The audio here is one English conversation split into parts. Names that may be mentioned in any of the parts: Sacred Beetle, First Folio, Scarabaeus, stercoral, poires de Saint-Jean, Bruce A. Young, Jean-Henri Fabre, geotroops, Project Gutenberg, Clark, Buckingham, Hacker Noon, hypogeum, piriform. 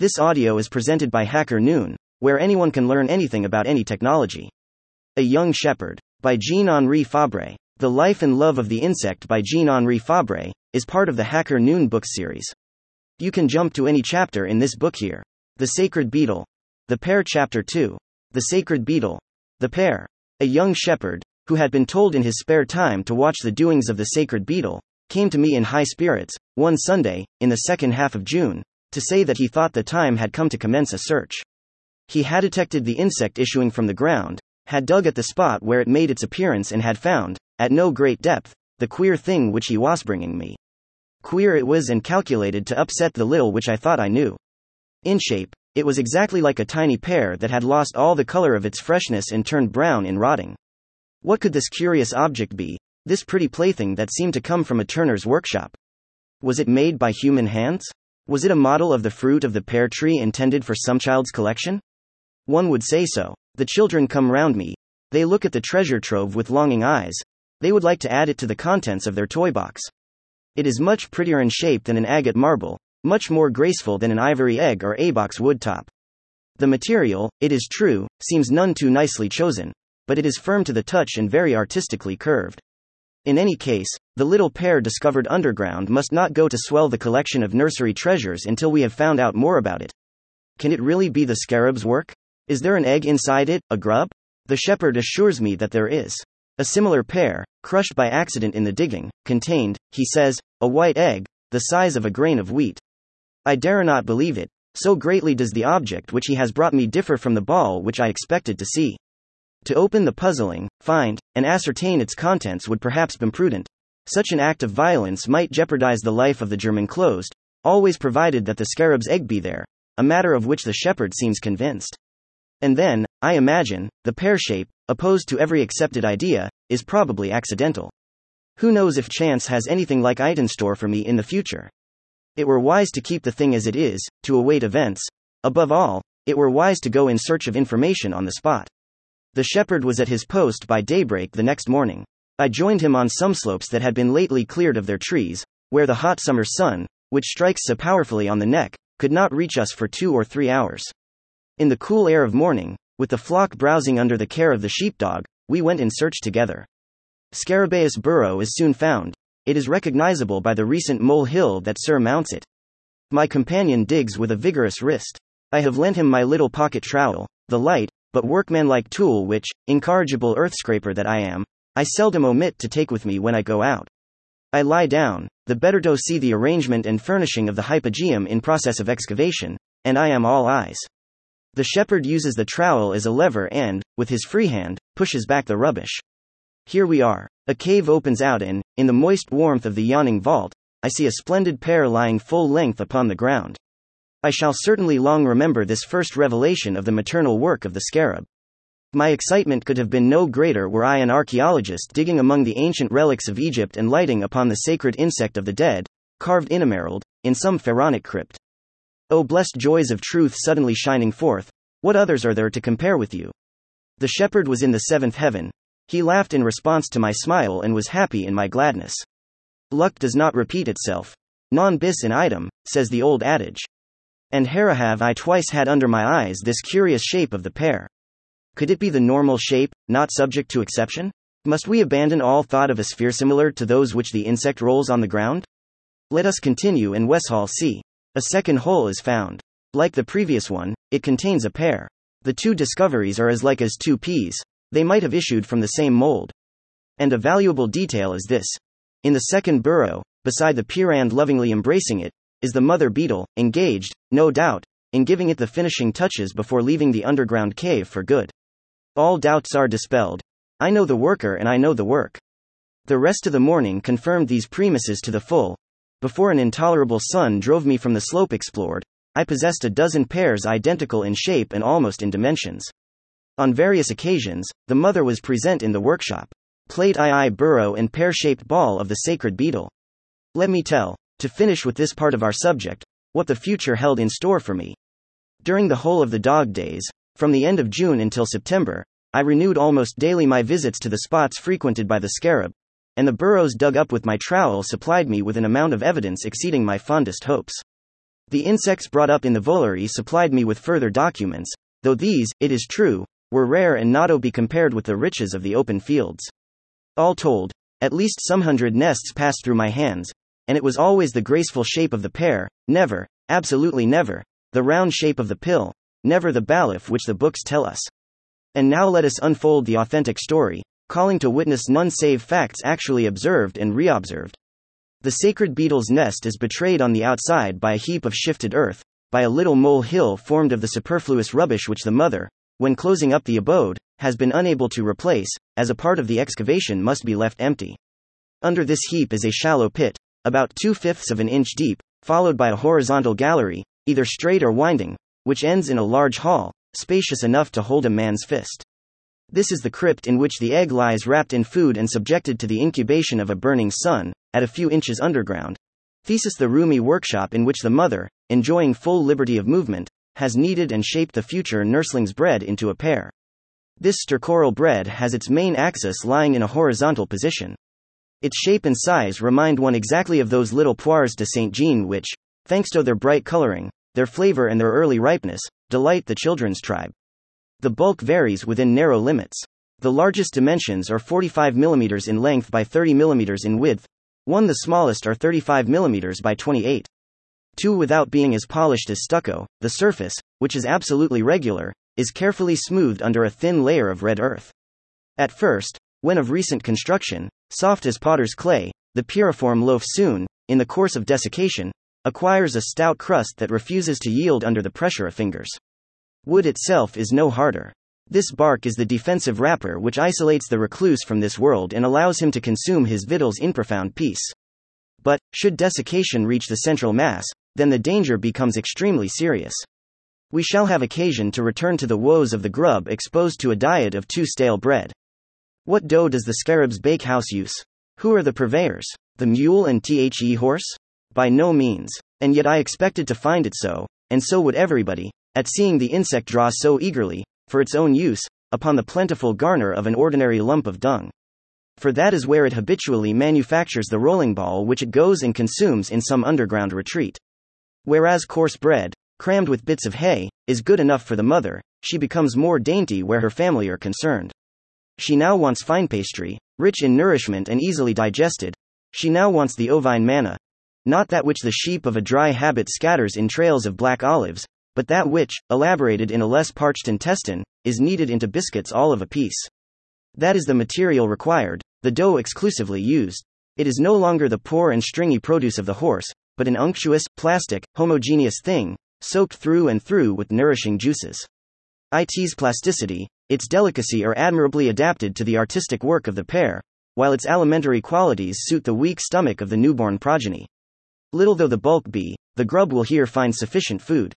This audio is presented by Hacker Noon, where anyone can learn anything about any technology. A Young Shepherd, by Jean-Henri Fabre. The Life and Love of the Insect by Jean-Henri Fabre is part of the Hacker Noon book series. You can jump to any chapter in this book here. The Sacred Beetle. The Pair Chapter 2. The Sacred Beetle. The Pair. A young shepherd, who had been told in his spare time to watch the doings of the sacred beetle, came to me in high spirits, one Sunday, in the second half of June, to say that he thought the time had come to commence a search. He had detected the insect issuing from the ground, had dug at the spot where it made its appearance and had found, at no great depth, the queer thing which he was bringing me. Queer it was and calculated to upset the little which I thought I knew. In shape, it was exactly like a tiny pear that had lost all the color of its freshness and turned brown in rotting. What could this curious object be, this pretty plaything that seemed to come from a turner's workshop? Was it made by human hands? Was it a model of the fruit of the pear tree intended for some child's collection? One would say so. The children come round me. They look at the treasure trove with longing eyes. They would like to add it to the contents of their toy box. It is much prettier in shape than an agate marble, much more graceful than an ivory egg or a box wood top. The material, it is true, seems none too nicely chosen, but it is firm to the touch and very artistically curved. In any case, the little pear discovered underground must not go to swell the collection of nursery treasures until we have found out more about it. Can it really be the scarab's work? Is there an egg inside it, a grub? The shepherd assures me that there is. A similar pear, crushed by accident in the digging, contained, he says, a white egg, the size of a grain of wheat. I dare not believe it, so greatly does the object which he has brought me differ from the ball which I expected to see. To open the puzzling, find, and ascertain its contents would perhaps be prudent. Such an act of violence might jeopardize the life of the German closed, always provided that the scarab's egg be there, a matter of which the shepherd seems convinced. And then, I imagine, the pear shape, opposed to every accepted idea, is probably accidental. Who knows if chance has anything like it in store for me in the future? It were wise to keep the thing as it is, to await events. Above all, it were wise to go in search of information on the spot. The shepherd was at his post by daybreak the next morning. I joined him on some slopes that had been lately cleared of their trees, where the hot summer sun, which strikes so powerfully on the neck, could not reach us for 2 or 3 hours. In the cool air of morning, with the flock browsing under the care of the sheepdog, we went in search together. Scarabaeus burrow is soon found. It is recognizable by the recent mole hill that surmounts it. My companion digs with a vigorous wrist. I have lent him my little pocket trowel, the light, but workmanlike tool which, incorrigible earth scraper that I am, I seldom omit to take with me when I go out. I lie down, the better to see the arrangement and furnishing of the hypogeum in process of excavation, and I am all eyes. The shepherd uses the trowel as a lever and, with his free hand, pushes back the rubbish. Here we are. A cave opens out and, in the moist warmth of the yawning vault, I see a splendid pear lying full length upon the ground. I shall certainly long remember this first revelation of the maternal work of the scarab. My excitement could have been no greater were I an archaeologist digging among the ancient relics of Egypt and lighting upon the sacred insect of the dead, carved in emerald, in some pharaonic crypt. O blessed joys of truth suddenly shining forth, what others are there to compare with you? The shepherd was in the seventh heaven. He laughed in response to my smile and was happy in my gladness. Luck does not repeat itself. Non bis in idem, says the old adage. And here have I twice had under my eyes this curious shape of the pear. Could it be the normal shape, not subject to exception? Must we abandon all thought of a sphere similar to those which the insect rolls on the ground? Let us continue and Westhall see. A second hole is found. Like the previous one, it contains a pear. The two discoveries are as like as two peas. They might have issued from the same mold. And a valuable detail is this. In the second burrow, beside the pear and lovingly embracing it, is the mother beetle, engaged, no doubt, in giving it the finishing touches before leaving the underground cave for good. All doubts are dispelled. I know the worker and I know the work. The rest of the morning confirmed these premises to the full. Before an intolerable sun drove me from the slope explored, I possessed a dozen pears identical in shape and almost in dimensions. On various occasions, the mother was present in the workshop. Plate II burrow and pear-shaped ball of the sacred beetle. Let me tell, to finish with this part of our subject, what the future held in store for me. During the whole of the dog days, from the end of June until September, I renewed almost daily my visits to the spots frequented by the scarab, and the burrows dug up with my trowel supplied me with an amount of evidence exceeding my fondest hopes. The insects brought up in the volary supplied me with further documents, though these, it is true, were rare and not to be compared with the riches of the open fields. All told, at least some 100 nests passed through my hands, and it was always the graceful shape of the pear, never, absolutely never, the round shape of the pill, never the balif which the books tell us. And now let us unfold the authentic story, calling to witness none save facts actually observed and reobserved. The sacred beetle's nest is betrayed on the outside by a heap of shifted earth, by a little mole hill formed of the superfluous rubbish which the mother, when closing up the abode, has been unable to replace, as a part of the excavation must be left empty. Under this heap is a shallow pit, about 2/5 of an inch deep, followed by a horizontal gallery, either straight or winding, which ends in a large hall, spacious enough to hold a man's fist. This is the crypt in which the egg lies wrapped in food and subjected to the incubation of a burning sun, at a few inches underground. Thesis the roomy workshop in which the mother, enjoying full liberty of movement, has kneaded and shaped the future nursling's bread into a pear. This stercoral bread has its main axis lying in a horizontal position. Its shape and size remind one exactly of those little poires de Saint-Jean which, thanks to their bright coloring, their flavor and their early ripeness, delight the children's tribe. The bulk varies within narrow limits. The largest dimensions are 45 mm in length by 30 mm in width, one the smallest are 35 mm by 28. Two without being as polished as stucco, the surface, which is absolutely regular, is carefully smoothed under a thin layer of red earth. At first, when of recent construction, soft as potter's clay, the piriform loaf soon, in the course of desiccation, acquires a stout crust that refuses to yield under the pressure of fingers. Wood itself is no harder. This bark is the defensive wrapper which isolates the recluse from this world and allows him to consume his victuals in profound peace. But, should desiccation reach the central mass, then the danger becomes extremely serious. We shall have occasion to return to the woes of the grub exposed to a diet of too stale bread. What dough does the scarab's bakehouse use? Who are the purveyors? The mule and the horse? By no means. And yet I expected to find it so, and so would everybody, at seeing the insect draw so eagerly, for its own use, upon the plentiful garner of an ordinary lump of dung. For that is where it habitually manufactures the rolling ball which it goes and consumes in some underground retreat. Whereas coarse bread, crammed with bits of hay, is good enough for the mother, she becomes more dainty where her family are concerned. She now wants fine pastry, rich in nourishment and easily digested. She now wants the ovine manna, not that which the sheep of a dry habit scatters in trails of black olives, but that which, elaborated in a less parched intestine, is kneaded into biscuits all of a piece. That is the material required, the dough exclusively used. It is no longer the poor and stringy produce of the horse, but an unctuous, plastic, homogeneous thing, soaked through and through with nourishing juices. Its plasticity, its delicacy are admirably adapted to the artistic work of the pear, while its alimentary qualities suit the weak stomach of the newborn progeny. Little though the bulk be, the grub will here find sufficient food.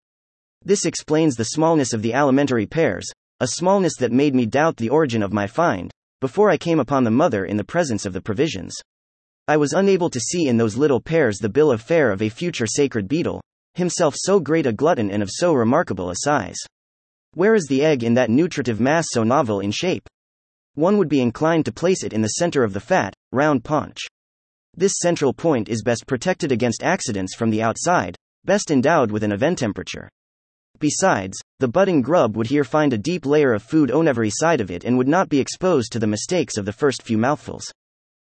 This explains the smallness of the alimentary pears, a smallness that made me doubt the origin of my find, before I came upon the mother in the presence of the provisions. I was unable to see in those little pears the bill of fare of a future sacred beetle, himself so great a glutton and of so remarkable a size. Where is the egg in that nutritive mass so novel in shape? One would be inclined to place it in the center of the fat, round paunch. This central point is best protected against accidents from the outside, best endowed with an oven temperature. Besides, the budding grub would here find a deep layer of food on every side of it and would not be exposed to the mistakes of the first few mouthfuls.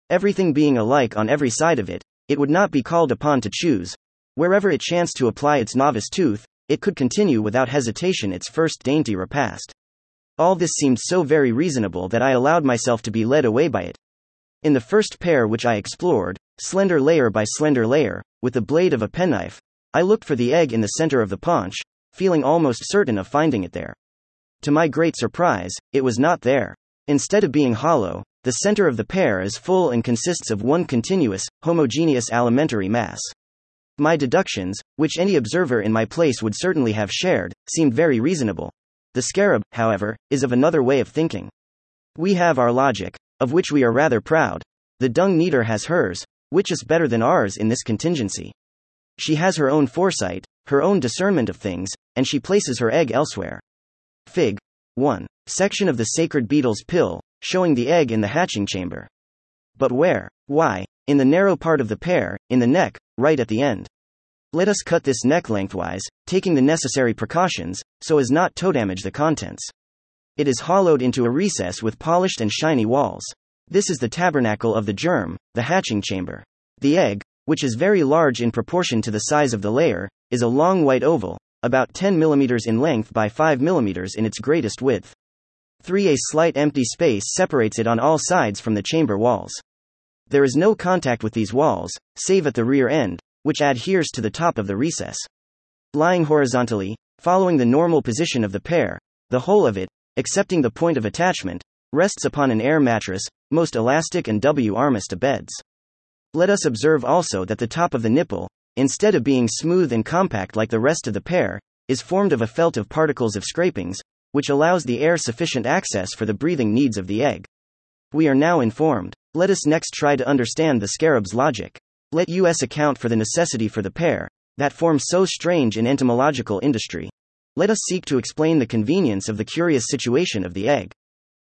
Everything being alike on every side of it, it would not be called upon to choose. Wherever it chanced to apply its novice tooth, it could continue without hesitation its first dainty repast. All this seemed so very reasonable that I allowed myself to be led away by it. In the first pear which I explored, slender layer by slender layer, with the blade of a penknife, I looked for the egg in the center of the paunch, feeling almost certain of finding it there. To my great surprise, it was not there. Instead of being hollow, the center of the pear is full and consists of one continuous, homogeneous alimentary mass. My deductions, which any observer in my place would certainly have shared, seemed very reasonable. The scarab, however, is of another way of thinking. We have our logic, of which we are rather proud. The dung kneader has hers, which is better than ours in this contingency. She has her own foresight, her own discernment of things, and she places her egg elsewhere. Fig. 1. Section of the sacred beetle's pill, showing the egg in the hatching chamber. But where? Why? In the narrow part of the pear, in the neck, right at the end. Let us cut this neck lengthwise, taking the necessary precautions, so as not to damage the contents. It is hollowed into a recess with polished and shiny walls. This is the tabernacle of the germ, the hatching chamber. The egg, which is very large in proportion to the size of the layer, is a long white oval, about 10 mm in length by 5 mm in its greatest width. 3. A slight empty space separates it on all sides from the chamber walls. There is no contact with these walls, save at the rear end, which adheres to the top of the recess. Lying horizontally, following the normal position of the pair, the whole of it, excepting the point of attachment, rests upon an air mattress, most elastic and warmest to beds. Let us observe also that the top of the nipple, instead of being smooth and compact like the rest of the pair, is formed of a felt of particles of scrapings, which allows the air sufficient access for the breathing needs of the egg. We are now informed. Let us next try to understand the scarab's logic. Let us account for the necessity for the pair, that form so strange in entomological industry. Let us seek to explain the convenience of the curious situation of the egg.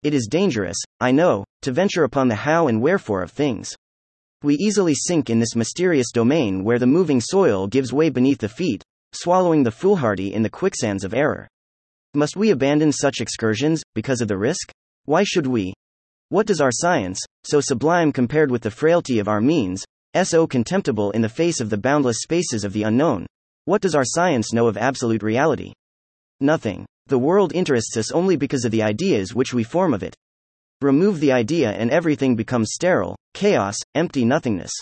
It is dangerous, I know, to venture upon the how and wherefore of things. We easily sink in this mysterious domain where the moving soil gives way beneath the feet, swallowing the foolhardy in the quicksands of error. Must we abandon such excursions, because of the risk? Why should we? What does our science, so sublime compared with the frailty of our means, so contemptible in the face of the boundless spaces of the unknown, what does our science know of absolute reality? Nothing. The world interests us only because of the ideas which we form of it. Remove the idea and everything becomes sterile, chaos, empty nothingness.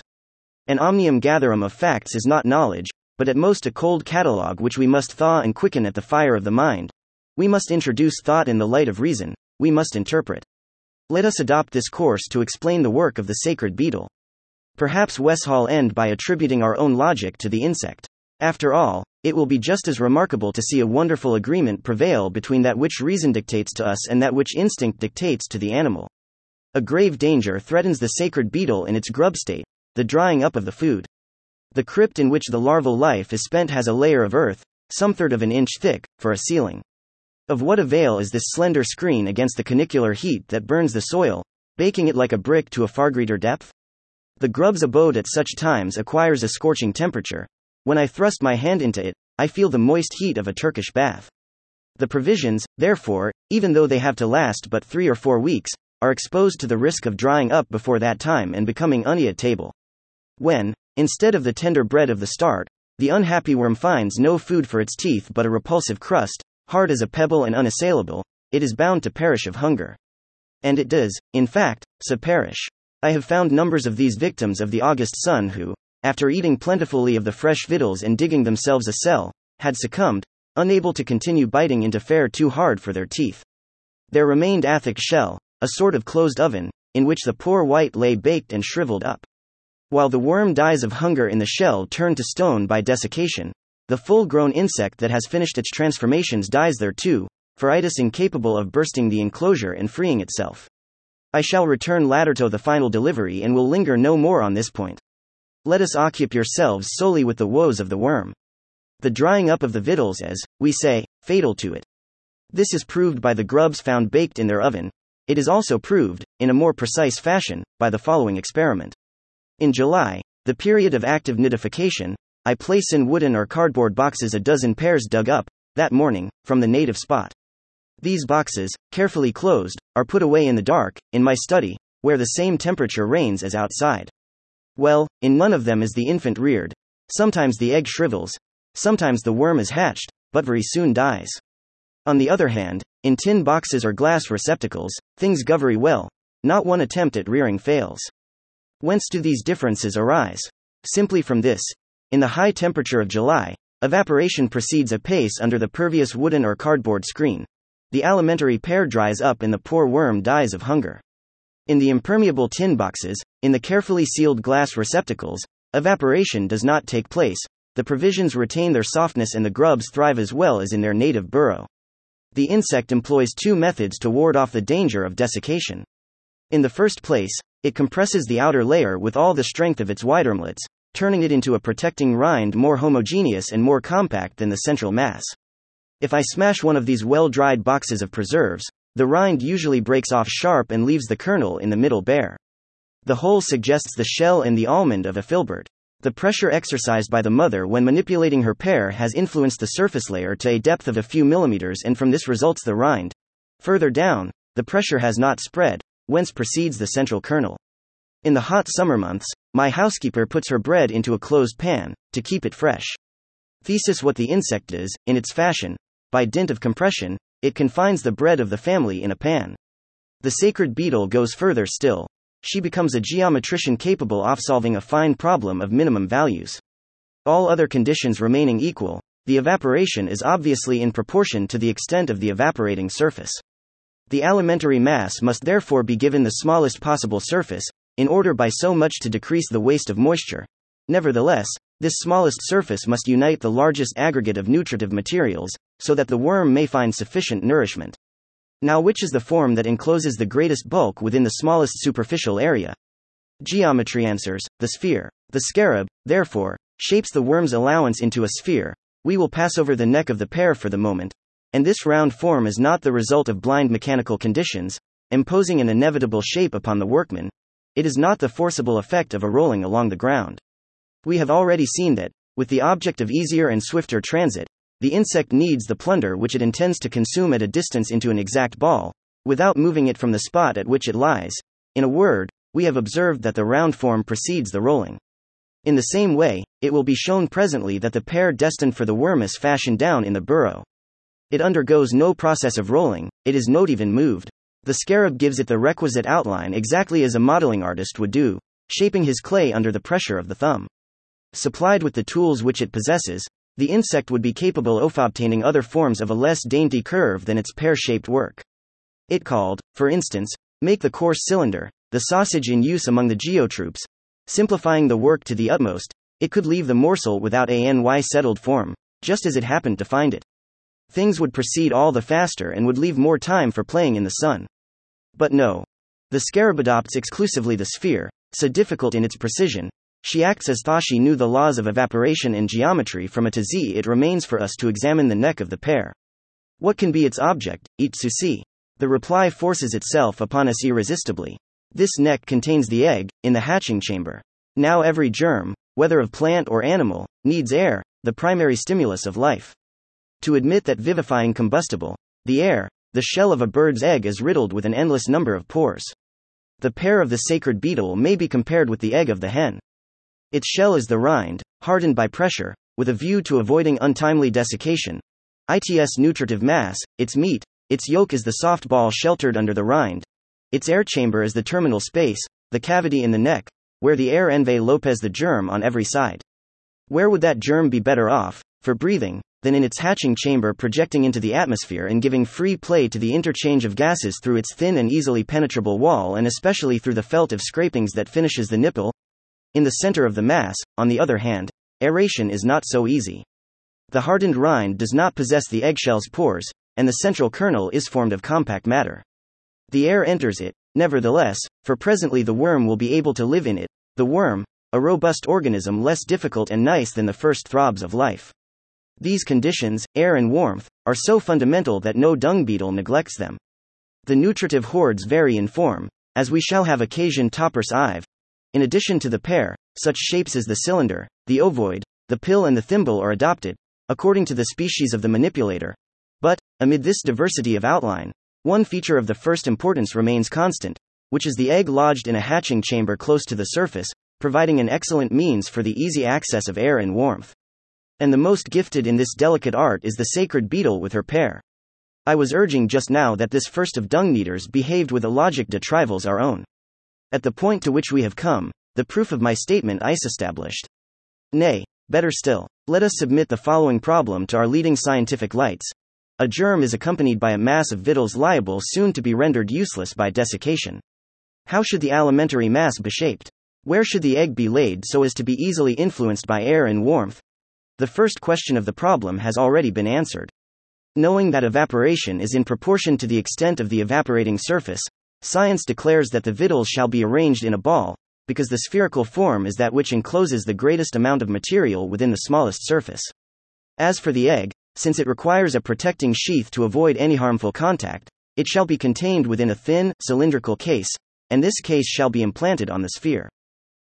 An omnium gatherum of facts is not knowledge, but at most a cold catalogue which we must thaw and quicken at the fire of the mind. We must introduce thought in the light of reason, we must interpret. Let us adopt this course to explain the work of the sacred beetle. Perhaps we'll end by attributing our own logic to the insect. After all, it will be just as remarkable to see a wonderful agreement prevail between that which reason dictates to us and that which instinct dictates to the animal. A grave danger threatens the sacred beetle in its grub state, the drying up of the food. The crypt in which the larval life is spent has a layer of earth, some third of an inch thick, for a ceiling. Of what avail is this slender screen against the canicular heat that burns the soil, baking it like a brick to a far greater depth? The grub's abode at such times acquires a scorching temperature. When I thrust my hand into it, I feel the moist heat of a Turkish bath. The provisions, therefore, even though they have to last but 3 or 4 weeks, are exposed to the risk of drying up before that time and becoming uneatable. When, instead of the tender bread of the start, the unhappy worm finds no food for its teeth but a repulsive crust, hard as a pebble and unassailable, it is bound to perish of hunger. And it does, in fact, so perish. I have found numbers of these victims of the August sun who, after eating plentifully of the fresh victuals and digging themselves a cell, had succumbed, unable to continue biting into fare too hard for their teeth. There remained athic shell, a sort of closed oven, in which the poor white lay baked and shriveled up. While the worm dies of hunger in the shell turned to stone by desiccation, the full-grown insect that has finished its transformations dies there too, for it is incapable of bursting the enclosure and freeing itself. I shall return later to the final delivery and will linger no more on this point. Let us occupy yourselves solely with the woes of the worm. The drying up of the victuals is, we say, fatal to it. This is proved by the grubs found baked in their oven. It is also proved, in a more precise fashion, by the following experiment. In July, the period of active nidification, I place in wooden or cardboard boxes 12 pairs dug up, that morning, from the native spot. These boxes, carefully closed, are put away in the dark, in my study, where the same temperature reigns as outside. Well, in none of them is the infant reared. Sometimes the egg shrivels, sometimes the worm is hatched, but very soon dies. On the other hand, in tin boxes or glass receptacles, things go very well, not one attempt at rearing fails. Whence do these differences arise? Simply from this. In the high temperature of July, evaporation proceeds apace under the pervious wooden or cardboard screen. The alimentary pair dries up and the poor worm dies of hunger. In the impermeable tin boxes, in the carefully sealed glass receptacles, evaporation does not take place, the provisions retain their softness and the grubs thrive as well as in their native burrow. The insect employs 2 methods to ward off the danger of desiccation. In the first place, it compresses the outer layer with all the strength of its widermlets, turning it into a protecting rind more homogeneous and more compact than the central mass. If I smash one of these well-dried boxes of preserves, the rind usually breaks off sharp and leaves the kernel in the middle bare. The whole suggests the shell and the almond of a filbert. The pressure exercised by the mother when manipulating her pair has influenced the surface layer to a depth of a few millimeters, and from this results the rind. Further down, the pressure has not spread, whence proceeds the central kernel. In the hot summer months, my housekeeper puts her bread into a closed pan, to keep it fresh. Thesis: what the insect is, in its fashion, by dint of compression, it confines the bread of the family in a pan. The sacred beetle goes further still. She becomes a geometrician capable of solving a fine problem of minimum values. All other conditions remaining equal, the evaporation is obviously in proportion to the extent of the evaporating surface. The alimentary mass must therefore be given the smallest possible surface, in order by so much to decrease the waste of moisture. Nevertheless, this smallest surface must unite the largest aggregate of nutritive materials, so that the worm may find sufficient nourishment. Now, which is the form that encloses the greatest bulk within the smallest superficial area? Geometry answers: the sphere. The scarab, therefore, shapes the worm's allowance into a sphere. We will pass over the neck of the pear for the moment. And this round form is not the result of blind mechanical conditions, imposing an inevitable shape upon the workman. It is not the forcible effect of a rolling along the ground. We have already seen that, with the object of easier and swifter transit, the insect kneads the plunder which it intends to consume at a distance into an exact ball, without moving it from the spot at which it lies. In a word, we have observed that the round form precedes the rolling. In the same way, it will be shown presently that the pear destined for the worm is fashioned down in the burrow. It undergoes no process of rolling, it is not even moved. The scarab gives it the requisite outline exactly as a modeling artist would do, shaping his clay under the pressure of the thumb. Supplied with the tools which it possesses, the insect would be capable of obtaining other forms of a less dainty curve than its pear-shaped work. It called, for instance, make the coarse cylinder, the sausage in use among the geotroops. Simplifying the work to the utmost, it could leave the morsel without any settled form, just as it happened to find it. Things would proceed all the faster and would leave more time for playing in the sun. But no. The scarab adopts exclusively the sphere, so difficult in its precision. She acts as though she knew the laws of evaporation and geometry from A to Z. It remains for us to examine the neck of the pear. What can be its object? Itsusi. The reply forces itself upon us irresistibly. This neck contains the egg, in the hatching chamber. Now every germ, whether of plant or animal, needs air, the primary stimulus of life. To admit that vivifying combustible, the air, the shell of a bird's egg is riddled with an endless number of pores. The pear of the sacred beetle may be compared with the egg of the hen. Its shell is the rind, hardened by pressure, with a view to avoiding untimely desiccation. Its nutritive mass, its meat, its yolk is the soft ball sheltered under the rind. Its air chamber is the terminal space, the cavity in the neck, where the air envelopes the germ on every side. Where would that germ be better off, for breathing, than in its hatching chamber, projecting into the atmosphere and giving free play to the interchange of gases through its thin and easily penetrable wall, and especially through the felt of scrapings that finishes the nipple? In the center of the mass, on the other hand, aeration is not so easy. The hardened rind does not possess the eggshell's pores, and the central kernel is formed of compact matter. The air enters it, nevertheless, for presently the worm will be able to live in it. The worm, a robust organism less difficult and nice than the first throbs of life. These conditions, air and warmth, are so fundamental that no dung beetle neglects them. The nutritive hoards vary in form, as we shall have occasion to perceive. In addition to the pear, such shapes as the cylinder, the ovoid, the pill and the thimble are adopted, according to the species of the manipulator. But, amid this diversity of outline, one feature of the first importance remains constant, which is the egg lodged in a hatching chamber close to the surface, providing an excellent means for the easy access of air and warmth. And the most gifted in this delicate art is the sacred beetle with her pair. I was urging just now that this first of dung-kneaders behaved with a logic that rivals our own. At the point to which we have come, the proof of my statement is established. Nay, better still, let us submit the following problem to our leading scientific lights. A germ is accompanied by a mass of victuals liable soon to be rendered useless by desiccation. How should the alimentary mass be shaped? Where should the egg be laid so as to be easily influenced by air and warmth? The first question of the problem has already been answered. Knowing that evaporation is in proportion to the extent of the evaporating surface, science declares that the victuals shall be arranged in a ball, because the spherical form is that which encloses the greatest amount of material within the smallest surface. As for the egg, since it requires a protecting sheath to avoid any harmful contact, it shall be contained within a thin, cylindrical case, and this case shall be implanted on the sphere.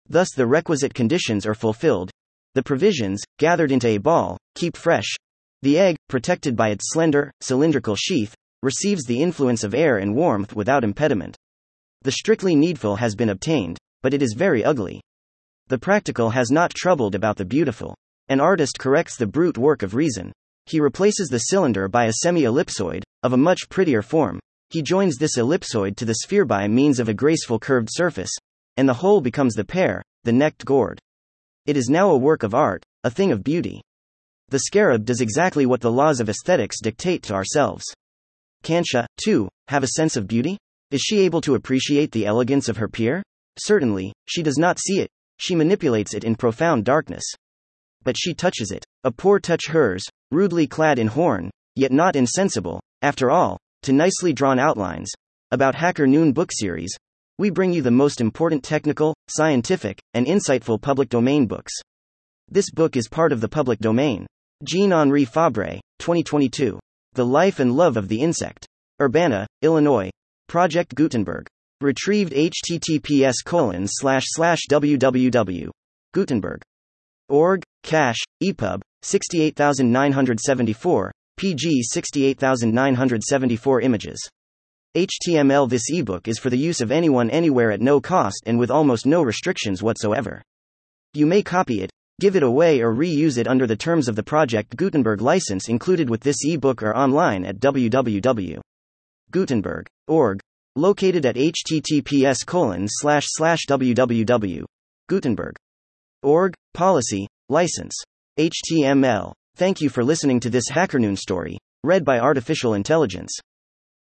Thus the requisite conditions are fulfilled. The provisions, gathered into a ball, keep fresh. The egg, protected by its slender, cylindrical sheath, receives the influence of air and warmth without impediment. The strictly needful has been obtained, but it is very ugly. The practical has not troubled about the beautiful. An artist corrects the brute work of reason. He replaces the cylinder by a semi-ellipsoid, of a much prettier form. He joins this ellipsoid to the sphere by means of a graceful curved surface, and the whole becomes the pear, the necked gourd. It is now a work of art, a thing of beauty. The scarab does exactly what the laws of aesthetics dictate to ourselves. Can she, too, have a sense of beauty? Is she able to appreciate the elegance of her peer? Certainly, she does not see it. She manipulates it in profound darkness. But she touches it. A poor touch hers, rudely clad in horn, yet not insensible, after all, to nicely drawn outlines. About Hacker Noon book series, we bring you the most important technical, scientific, and insightful public domain books. This book is part of the public domain. Jean-Henri Fabre, 2022. The Life and Love of the Insect. Urbana, Illinois. Project Gutenberg. Retrieved https://www.gutenberg.org/epub 68974 pg 68974 images. HTML. This ebook is for the use of anyone anywhere at no cost and with almost no restrictions whatsoever. You may copy it, give it away, or reuse it under the terms of the Project Gutenberg license included with this ebook or online at www.gutenberg.org, located at https://www.gutenberg.org, policy, license, HTML. Thank you for listening to this Hacker Noon story, read by Artificial Intelligence.